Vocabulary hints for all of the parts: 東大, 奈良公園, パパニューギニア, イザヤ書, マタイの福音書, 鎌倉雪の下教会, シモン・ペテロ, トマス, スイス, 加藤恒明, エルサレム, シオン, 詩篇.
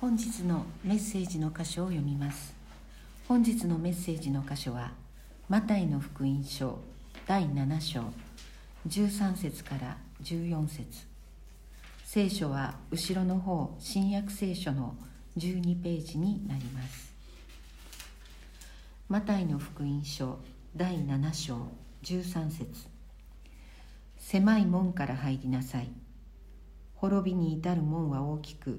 本日のメッセージの箇所を読みます。本日のメッセージの箇所は、マタイの福音書第7章、13節から14節。聖書は後ろの方、新約聖書の12ページになります。マタイの福音書第7章、13節。狭い門から入りなさい。滅びに至る門は大きく、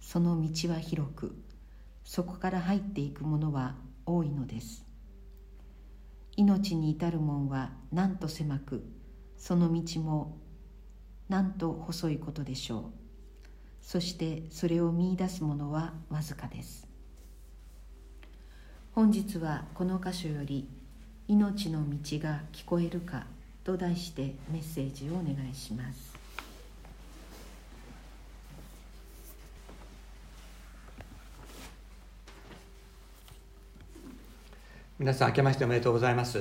その道は広く、そこから入っていくものは多いのです。命に至る門はなんと狭く、その道もなんと細いことでしょう。そしてそれを見出すものはわずかです。本日はこの箇所より、命の道が聞こえるかと題してメッセージをお願いします。皆さん、明けましておめでとうございます。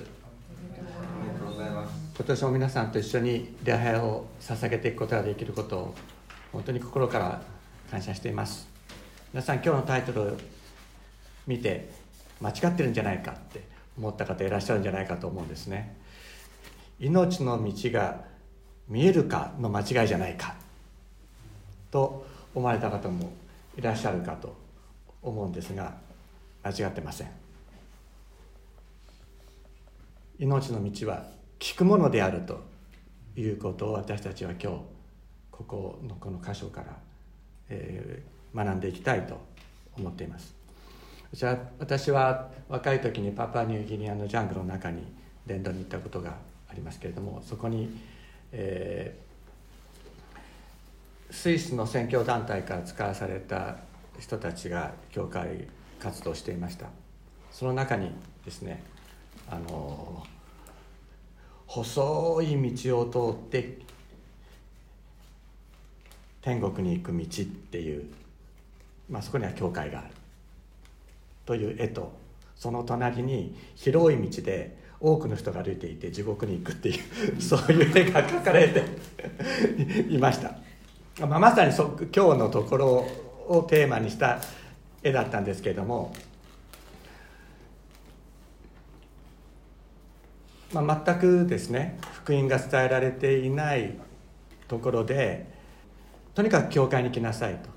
今年も皆さんと一緒に礼拝を捧げていくことができることを本当に心から感謝しています。皆さん、今日のタイトルを見て間違ってるんじゃないかって思った方いらっしゃるんじゃないかと思うんですね。命の道が見えるかの間違いじゃないかと思われた方もいらっしゃるかと思うんですが、間違ってません。命の道は聞くものであるということを、私たちは今日この箇所から、学んでいきたいと思っています。私は若い時にパパニューギニアのジャングルの中に伝道に行ったことがありますけれども、そこに、スイスの宣教団体から使わされた人たちが教会活動をしていました。その中にですね、細い道を通って天国に行く道っていう、そこには教会があるという絵と、その隣に広い道で多くの人が歩いていて地獄に行くっていうそういう絵が描かれていました、まさに今日のところをテーマにした絵だったんですけれども、全くですね、福音が伝えられていないところで、とにかく教会に来なさいと、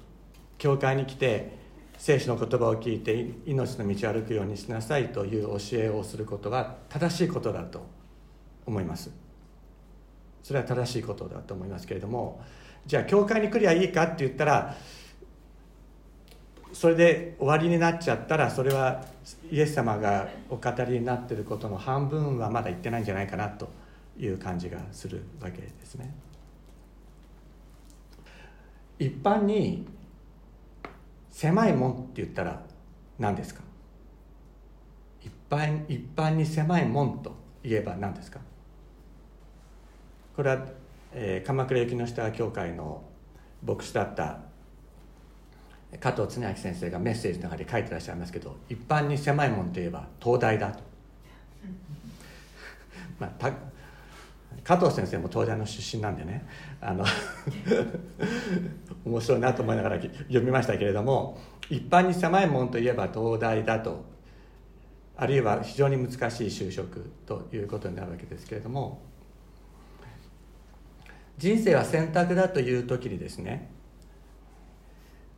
教会に来て聖書の言葉を聞いて命の道を歩くようにしなさいという教えをすることは正しいことだと思います。それは正しいことだと思いますけれども、じゃあ教会に来りゃいいかって言ったら、それで終わりになっちゃったら、それはイエス様がお語りになっていることの半分はまだ言ってないんじゃないかなという感じがするわけですね。一般に狭い門って言ったら何ですか？一般に狭い門といえば何ですか？これは、鎌倉雪の下教会の牧師だった加藤恒明先生がメッセージの中で書いてらっしゃいますけど、一般に狭いもんといえば東大だと加藤先生も東大の出身なんでね、面白いなと思いながら読みましたけれども、一般に狭いもんといえば東大だと、あるいは非常に難しい就職ということになるわけですけれども、人生は選択だという時にですね、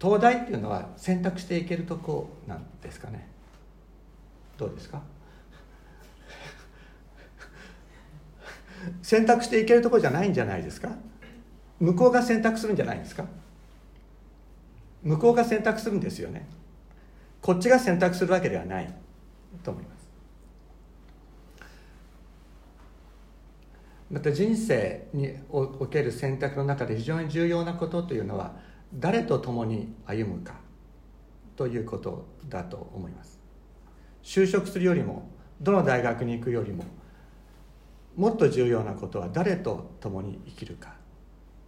東大っていうのは選択していけるとこなんですかね。どうですか？選択していけるとこじゃないんじゃないですか？向こうが選択するんじゃないですか？向こうが選択するんですよね。こっちが選択するわけではないと思います。また人生における選択の中で非常に重要なことというのは、誰と共に歩むかということだと思います。就職するよりも、どの大学に行くよりも、もっと重要なことは誰と共に生きるか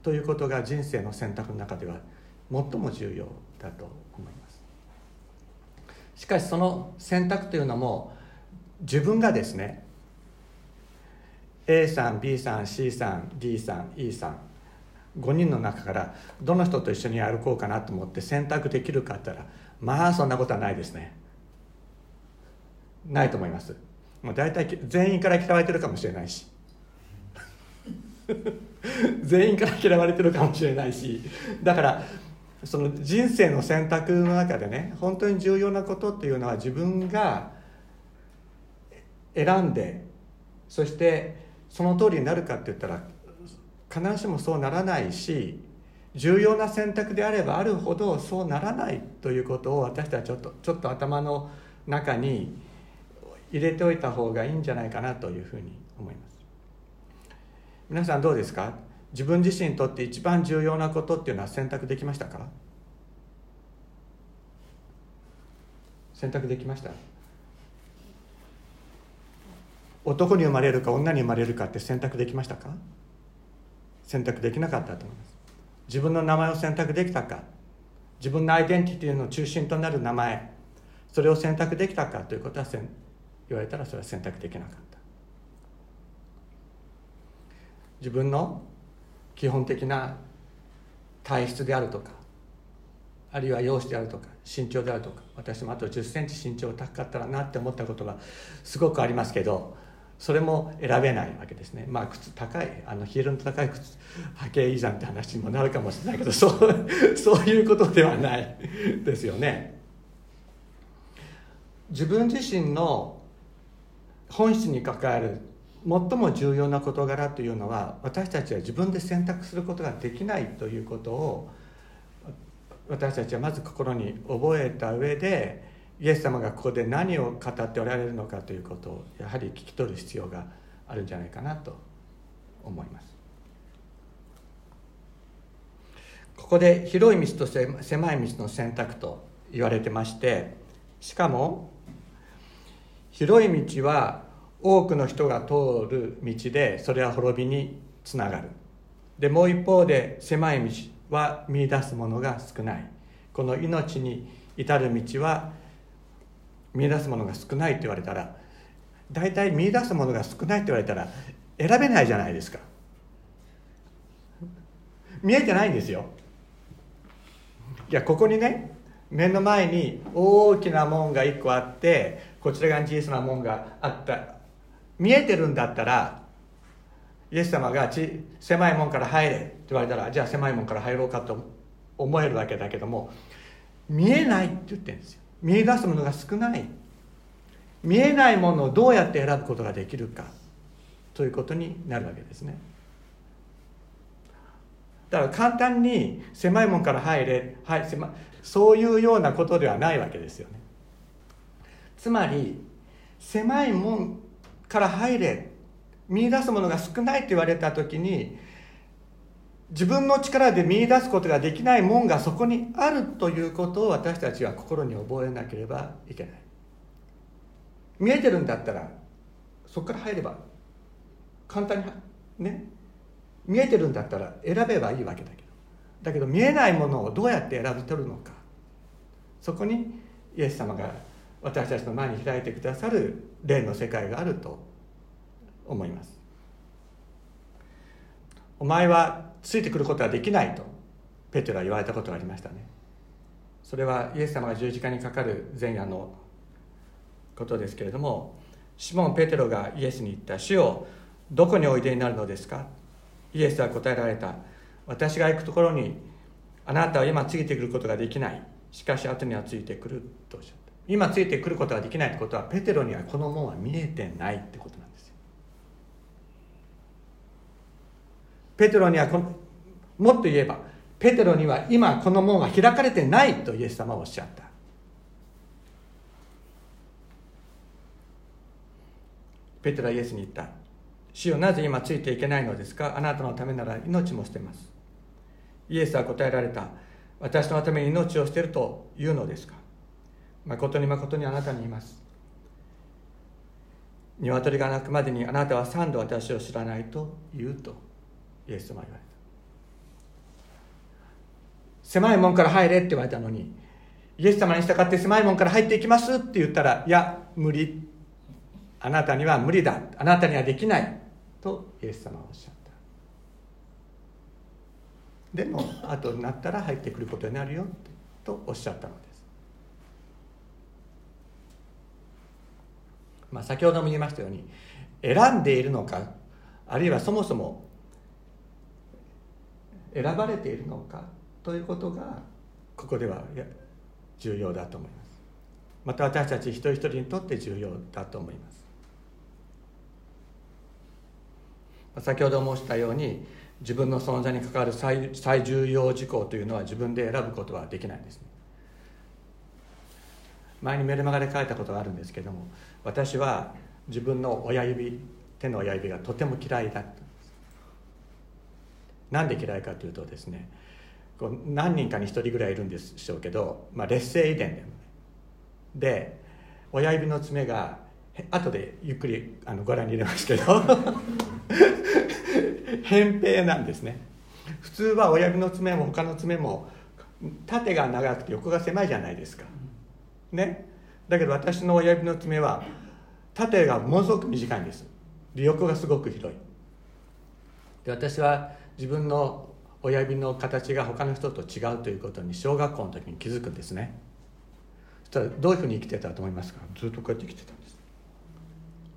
ということが、人生の選択の中では最も重要だと思います。しかしその選択というのも、自分がですね、 A さん B さん C さん D さん E さん5人の中からどの人と一緒に歩こうかなと思って選択できるかって言ったら、まあそんなことはないですね。ないと思います。もう大体全員から嫌われてるかもしれないし全員から嫌われてるかもしれないし、だからその人生の選択の中でね、本当に重要なことっていうのは自分が選んで、そしてその通りになるかって言ったら必ずしもそうならないし、重要な選択であればあるほどそうならないということを私たちはちょっと頭の中に入れておいた方がいいんじゃないかなというふうに思います。皆さんどうですか？自分自身にとって一番重要なことっていうのは選択できましたか？選択できました？男に生まれるか女に生まれるかって選択できましたか？選択できなかったと思います。自分の名前を選択できたか、自分のアイデンティティの中心となる名前、それを選択できたかということは言われたら、それは選択できなかった。自分の基本的な体質であるとか、あるいは容姿であるとか、身長であるとか、私もあと10センチ身長高かったらなって思ったことがすごくありますけど、それも選べないわけですね。まあ靴高い、ヒールの高い靴履けいいじゃんって話にもなるかもしれないけど、そういうことではないですよね。自分自身の本質に関わる最も重要な事柄というのは、私たちは自分で選択することができないということを、私たちはまず心に覚えた上で、イエス様がここで何を語っておられるのかということをやはり聞き取る必要があるんじゃないかなと思います。ここで広い道と狭い道の選択と言われてまして、しかも広い道は多くの人が通る道で、それは滅びにつながる。でもう一方で狭い道は見出すものが少ない。この命に至る道は見出すものが少ないと言われたら、大体見出すものが少ないと言われたら選べないじゃないですか。見えてないんですよ。いや、ここにね、目の前に大きな門が1個あって、こちら側に小さな門があった、見えてるんだったら、イエス様が狭い門から入れって言われたら、じゃあ狭い門から入ろうかと思えるわけだけども、見えないって言ってるんですよ。見え出すものが少ない。見えないものをどうやって選ぶことができるかということになるわけですね。だから簡単に狭い門から入れ、そういうようなことではないわけですよね。つまり狭い門から入れ、見出すものが少ないと言われた時に、自分の力で見出すことができない門がそこにあるということを、私たちは心に覚えなければいけない。見えてるんだったらそこから入れば簡単にね、見えてるんだったら選べばいいわけだけど、だけど見えないものをどうやって選び取るのか、そこにイエス様が私たちの前に開いてくださる霊の世界があると思います。お前はついてくることはできないとペテロは言われたことがありましたね。それはイエス様が十字架にかかる前夜のことですけれども、シモン・ペテロがイエスに言った、主よ、どこにおいでになるのですか。イエスは答えられた、私が行くところにあなたは今ついてくることができない、しかし後にはついてくるとおっしゃった。今ついてくることができないってことは、ペテロにはこの門は見えてないってことなんですよ。ペテロにはもっと言えば、ペテロには今この門は開かれてないとイエス様はおっしゃった。ペテロはイエスに言った、主よ、なぜ今ついていけないのですか。あなたのためなら命も捨てます。イエスは答えられた、私のために命を捨てるというのですか。誠に誠にあなたに言います、鶏が鳴くまでにあなたは3度私を知らないと言うとイエス様は言われた。狭い門から入れって言われたのに、イエス様に従って狭い門から入っていきますって言ったら、いや無理、あなたには無理だ、あなたにはできないとイエス様はおっしゃった。でも後になったら入ってくることになるよとおっしゃったのです。まあ、先ほども言いましたように、選んでいるのか、あるいはそもそも選ばれているのかということがここでは重要だと思います。また私たち一人一人にとって重要だと思います。先ほど申したように、自分の存在に関わる 最重要事項というのは自分で選ぶことはできないんですね。前にメルマガで書いたことがあるんですけども、私は自分の手の親指がとても嫌いだったんです。なんで嫌いかというとですね、何人かに1人ぐらいいるんでしょうけど、劣勢遺伝で親指の爪が後でゆっくりご覧に入れますけど扁平なんですね。普通は親指の爪も他の爪も縦が長くて横が狭いじゃないですかね。だけど私の親指の爪は縦がものすごく短いんです。で、横がすごく広い。で、私は自分の親指の形が他の人と違うということに小学校の時に気づくんですね。そしたらどういうふうに生きてたと思いますか？ずっとこうやって生きてたんです。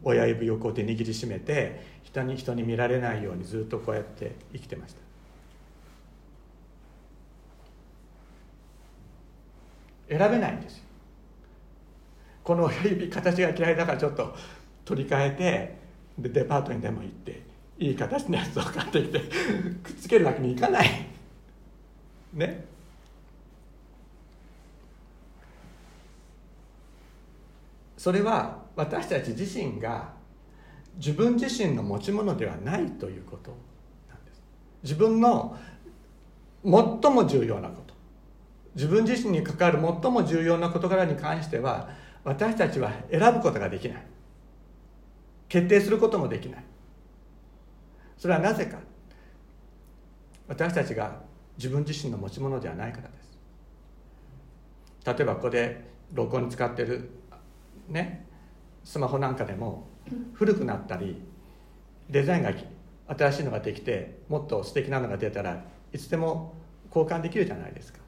親指をこうやって握りしめて、人に見られないようにずっとこうやって生きてました。選べないんですよ。この親指形が嫌いだからちょっと取り替えて、でデパートにでも行っていい形のやつを買ってきてくっつけるわけにいかないね。それは私たち自身が自分自身の持ち物ではないということなんです。自分の最も重要なこと、自分自身に関わる最も重要な事柄に関しては、私たちは選ぶことができない、決定することもできない。それはなぜか、私たちが自分自身の持ち物ではないからです。例えばここで録音に使ってるね、スマホなんかでも古くなったり、デザインが新しいのができてもっと素敵なのが出たらいつでも交換できるじゃないですか。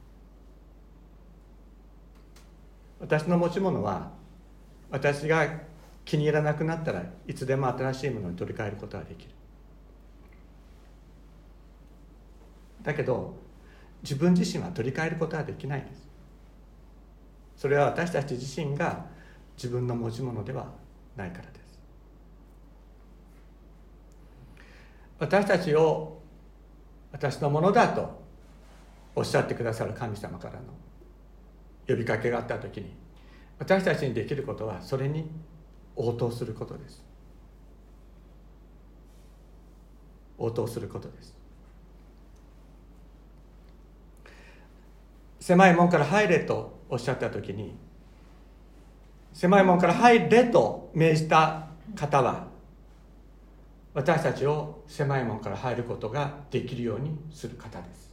私の持ち物は、私が気に入らなくなったらいつでも新しいものに取り替えることができる。だけど自分自身は取り替えることはできないんです。それは私たち自身が自分の持ち物ではないからです。私たちを私のものだとおっしゃってくださる神様からの呼びかけがあった時に、私たちにできることはそれに応答することです。応答することです。狭い門から入れとおっしゃった時に、狭い門から入れと命じた方は、私たちを狭い門から入ることができるようにする方です。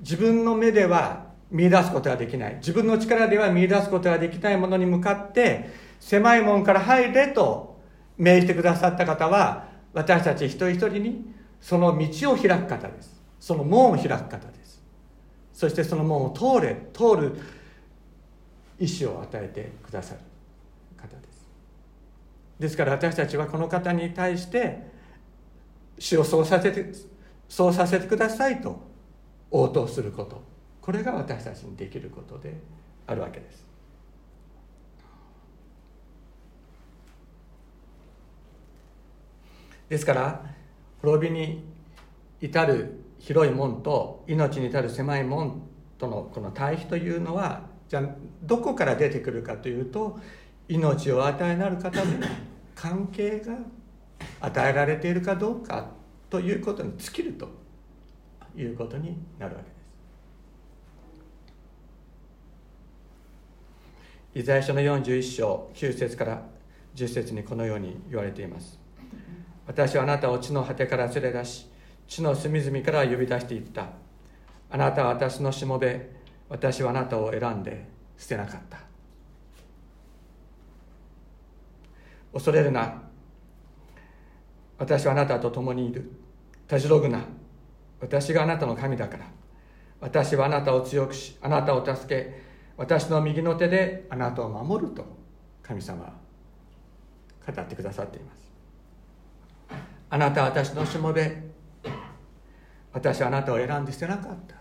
自分の目では見出すことができない、自分の力では見出すことができないものに向かって狭い門から入れと命じてくださった方は、私たち一人一人にその道を開く方です。その門を開く方です。そしてその門を通る意志を与えてくださる方です。ですから私たちはこの方に対して主をそうさせてくださいと応答すること、これが私たちにできることであるわけです。ですから滅びに至る広い門と命に至る狭い門とのこの対比というのは、じゃあどこから出てくるかというと、命を与えなる方に関係が与えられているかどうかということに尽きるということになるわけです。イザヤ書の41章9節から10節にこのように言われています。私はあなたを地の果てから連れ出し、地の隅々から呼び出していった。あなたは私のしもべ、私はあなたを選んで捨てなかった。恐れるな、私はあなたと共にいる。たじろぐな。私があなたの神だから。私はあなたを強くし、あなたを助け、私の右の手であなたを守ると神様は語ってくださっています。あなたは私のしもべ。私はあなたを選んで捨てなかった。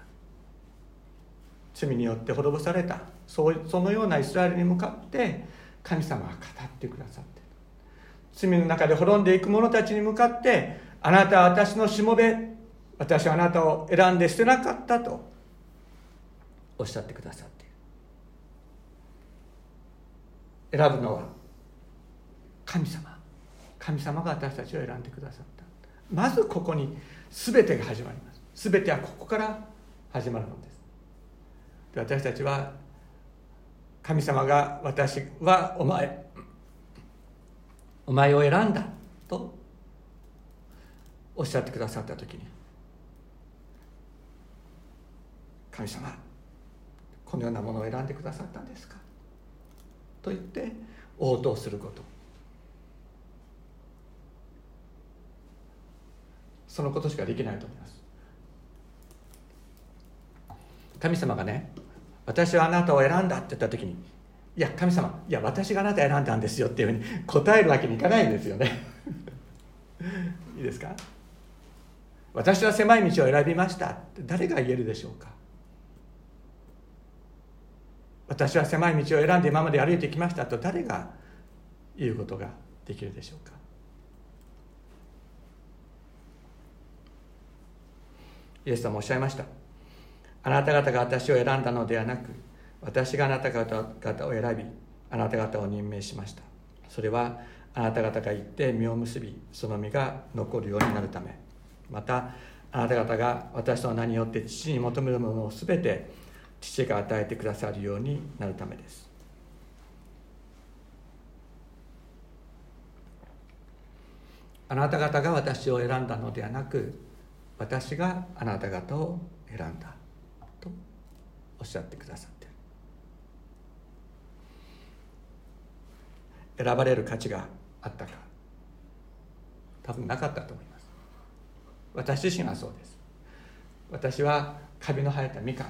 罪によって滅ぼされた。そのようなイスラエルに向かって神様は語ってくださっている。罪の中で滅んでいく者たちに向かって、あなたは私のしもべ。私はあなたを選んで捨てなかったとおっしゃってくださっている。選ぶのは神様。神様が私たちを選んでくださった。まずここに全てが始まります。全てはここから始まるのです。で、私たちは神様が私はお前を選んだとおっしゃってくださった時に、神様このようなものを選んでくださったんですかと言って応答すること、そのことしかできないと思います。神様がね、私はあなたを選んだって言った時に、いや神様、いや私があなたを選んだんですよっていうふうに答えるわけにいかないんですよねいいですか。私は狭い道を選びましたって誰が言えるでしょうか。私は狭い道を選んで今まで歩いてきましたと誰が言うことができるでしょうか。イエス様おっしゃいました。あなた方が私を選んだのではなく、私があなた方を選びあなた方を任命しました。それはあなた方が行って実を結び、その実が残るようになるため、またあなた方が私の名によって父に求めるものをすべて父が与えてくださるようになるためです。あなた方が私を選んだのではなく、私があなた方を選んだとおっしゃってくださっている。選ばれる価値があったか、多分なかったと思います。私自身はそうです。私はカビの生えたみかん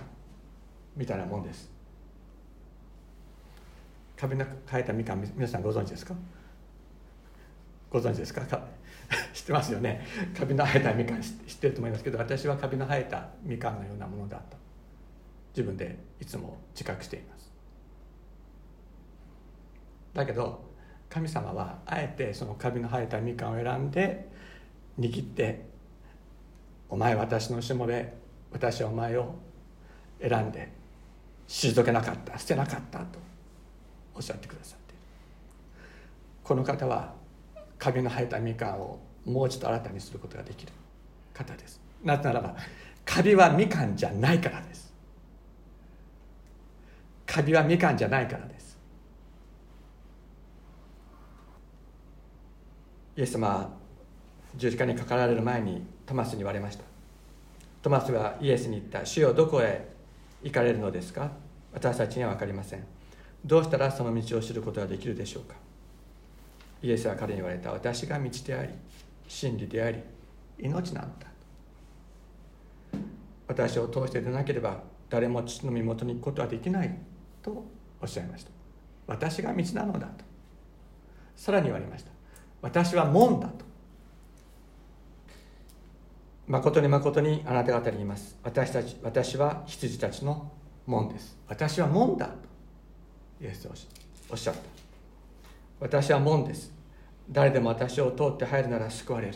みたいなもんです。カビの生えたみかん、皆さんご存知ですか。ご存知ですか。知ってますよね。カビの生えたみかん知ってると思いますけど、私はカビの生えたみかんのようなものだった。自分でいつも自覚しています。だけど神様はあえてそのカビの生えたみかんを選んで握って、お前私のしもべ、私はお前を選んで退けなかった、捨てなかったとおっしゃってくださっている。この方はカビの生えたみかんをもうちょっと新たにすることができる方です。なぜならばカビはみかんじゃないからです。カビはみかんじゃないからです。イエス様は十字架にかかられる前にトマスに言われました。トマスはイエスに言った。主よ、どこへ行かれるのですか。私たちには分かりません。どうしたらその道を知ることができるでしょうか。イエスは彼に言われた。私が道であり、真理であり、命なんだ。私を通してでなければ、誰も父の身元に行くことはできないとおっしゃいました。私が道なのだと。さらに言われました。私は門だと。誠に誠にあなた方に言います。私は羊たちの門です。私は門だと。イエスはおっしゃった。私は門です。誰でも私を通って入るなら救われる。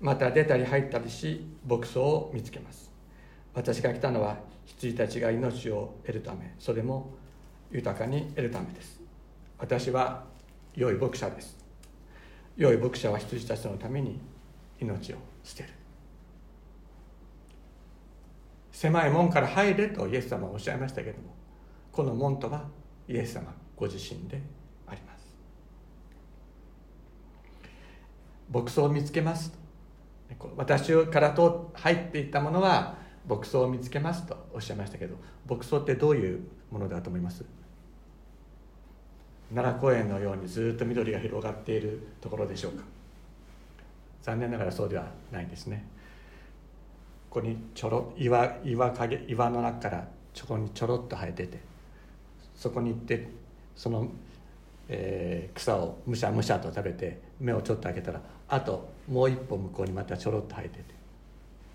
また出たり入ったりし、牧草を見つけます。私が来たのは羊たちが命を得るため、それも豊かに得るためです。私は良い牧者です。良い牧者は羊たちのために命を捨てる。狭い門から入れとイエス様はおっしゃいましたけれども、この門とはイエス様ご自身であります。牧草を見つけます。私から入っていったものは牧草を見つけますとおっしゃいましたけど、牧草ってどういうものだと思います。奈良公園のようにずっと緑が広がっているところでしょうか。残念ながらそうではないんですね。ここにちょろ 岩の中からそこにちょろっと生えてて、そこに行ってその、草をむしゃむしゃと食べて目をちょっと開けたら、あともう一歩向こうにまたちょろっと生えてて、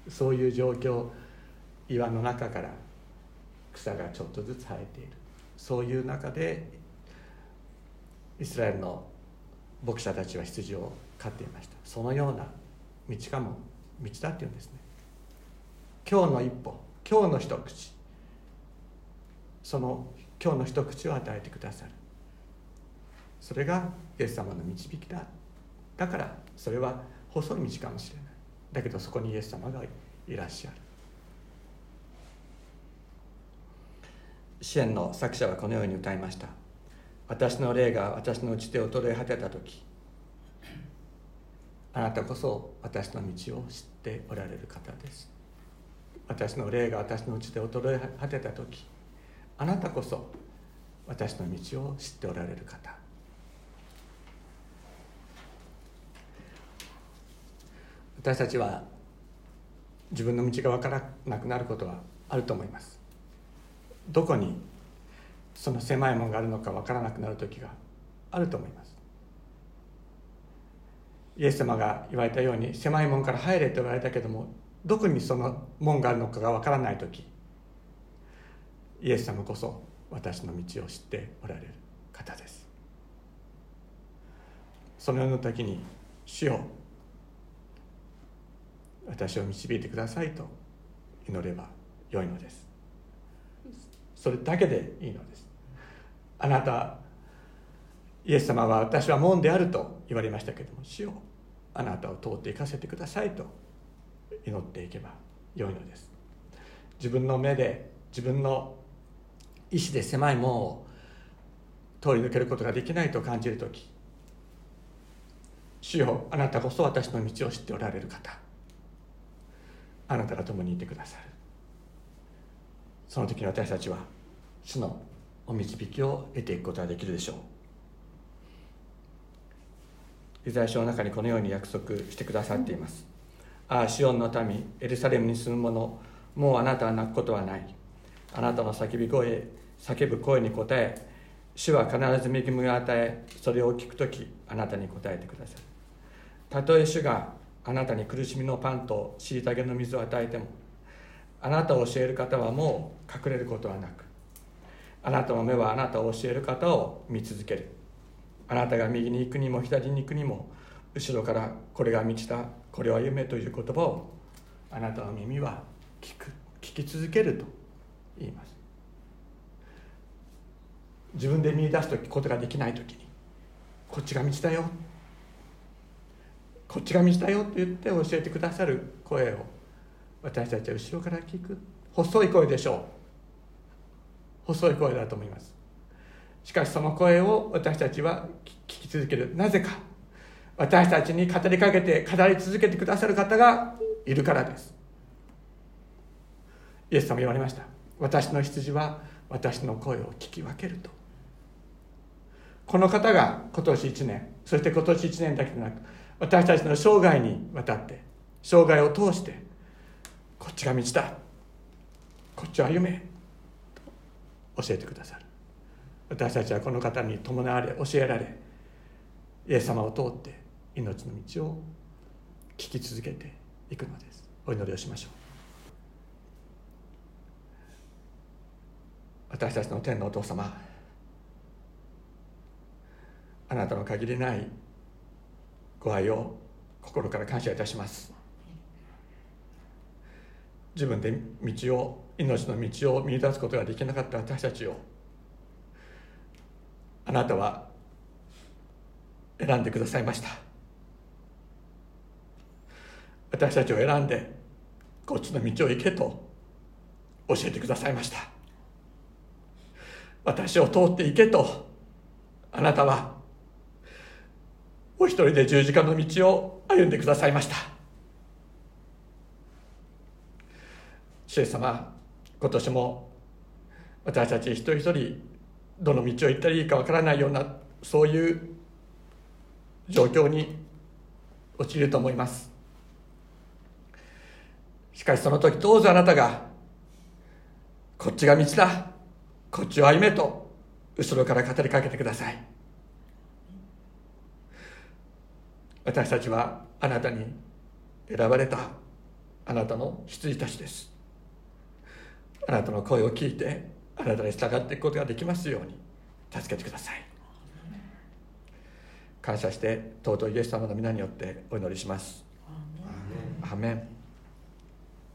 そういう状況、岩の中から草がちょっとずつ生えている。そういう中でイスラエルの牧者たちは羊を飼っていました。そのような道かも、道だっていうんですね。今日の一歩、今日の一口、その今日の一口を与えてくださる、それがイエス様の導きだ。だからそれは細い道かもしれない、だけどそこにイエス様がいらっしゃる。詩篇の作者はこのように歌いました。私の霊が私のうちで衰え果てた時、あなたこそ私の道を知っておられる方です。私の霊が私のうちで衰え果てた時、あなたこそ私の道を知っておられる方。私たちは自分の道が分からなくなることはあると思います。どこにその狭いものがあるのか分からなくなる時があると思います。イエス様が言われたように、狭いものから入れと言われたけども、どこにその門があるのかが分からない時、イエス様こそ私の道を知っておられる方です。そのような時に、主よ私を導いてくださいと祈ればよいのです。それだけでいいのです。あなた、イエス様は私は門であると言われましたけども、主よあなたを通って行かせてくださいと祈っていけばよいのです。自分の目で、自分の意思で狭い門を通り抜けることができないと感じるとき、主よあなたこそ私の道を知っておられる方、あなたが共にいてくださる。その時に私たちは主のお導きを得ていくことができるでしょう。イザヤ書の中にこのように約束してくださっています。ああシオンの民、エルサレムに住む者、もうあなたは泣くことはない。あなたの叫ぶ声に応え、主は必ず恵みを与え、それを聞くときあなたに応えてくださる。たとえ主があなたに苦しみのパンと虐げの水を与えても、あなたを教える方はもう隠れることはなく、あなたの目はあなたを教える方を見続ける。あなたが右に行くにも左に行くにも、後ろからこれが道だ、これは夢という言葉をあなたの耳は聞き続けると言います。自分で見出すことができないときに、こっちが道だよ、こっちが道だよと言って教えてくださる声を私たちは後ろから聞く。細い声でしょう。細い声だと思います。しかしその声を私たちは聞き続ける。なぜか、私たちに語りかけて語り続けてくださる方がいるからです。イエス様言われました。私の羊は私の声を聞き分けると。この方が今年1年、そして今年1年だけでなく、私たちの生涯にわたって、生涯を通して、こっちが道だ、こっちは夢と教えてくださる。私たちはこの方に伴われ、教えられ、イエス様を通って命の道を聞き続けていくのです。お祈りをしましょう。私たちの天のお父様、あなたの限りないご愛を心から感謝いたします。自分で道を、命の道を見出すことができなかった私たちを、あなたは選んでくださいました。私たちを選んで、こっちの道を行けと教えてくださいました。私を通って行けと、あなたはお一人で十字架の道を歩んでくださいました。主イエス様、今年も私たち一人一人、どの道を行ったらいいかわからないような、そういう状況に落ちると思います。しかしその時、どうぞあなたが、こっちが道だ、こっちを歩めと後ろから語りかけてください。私たちはあなたに選ばれた、あなたの羊たちです。あなたの声を聞いて、あなたに従っていくことができますように助けてください。感謝して、尊いイエス様の皆によってお祈りします。アーメン。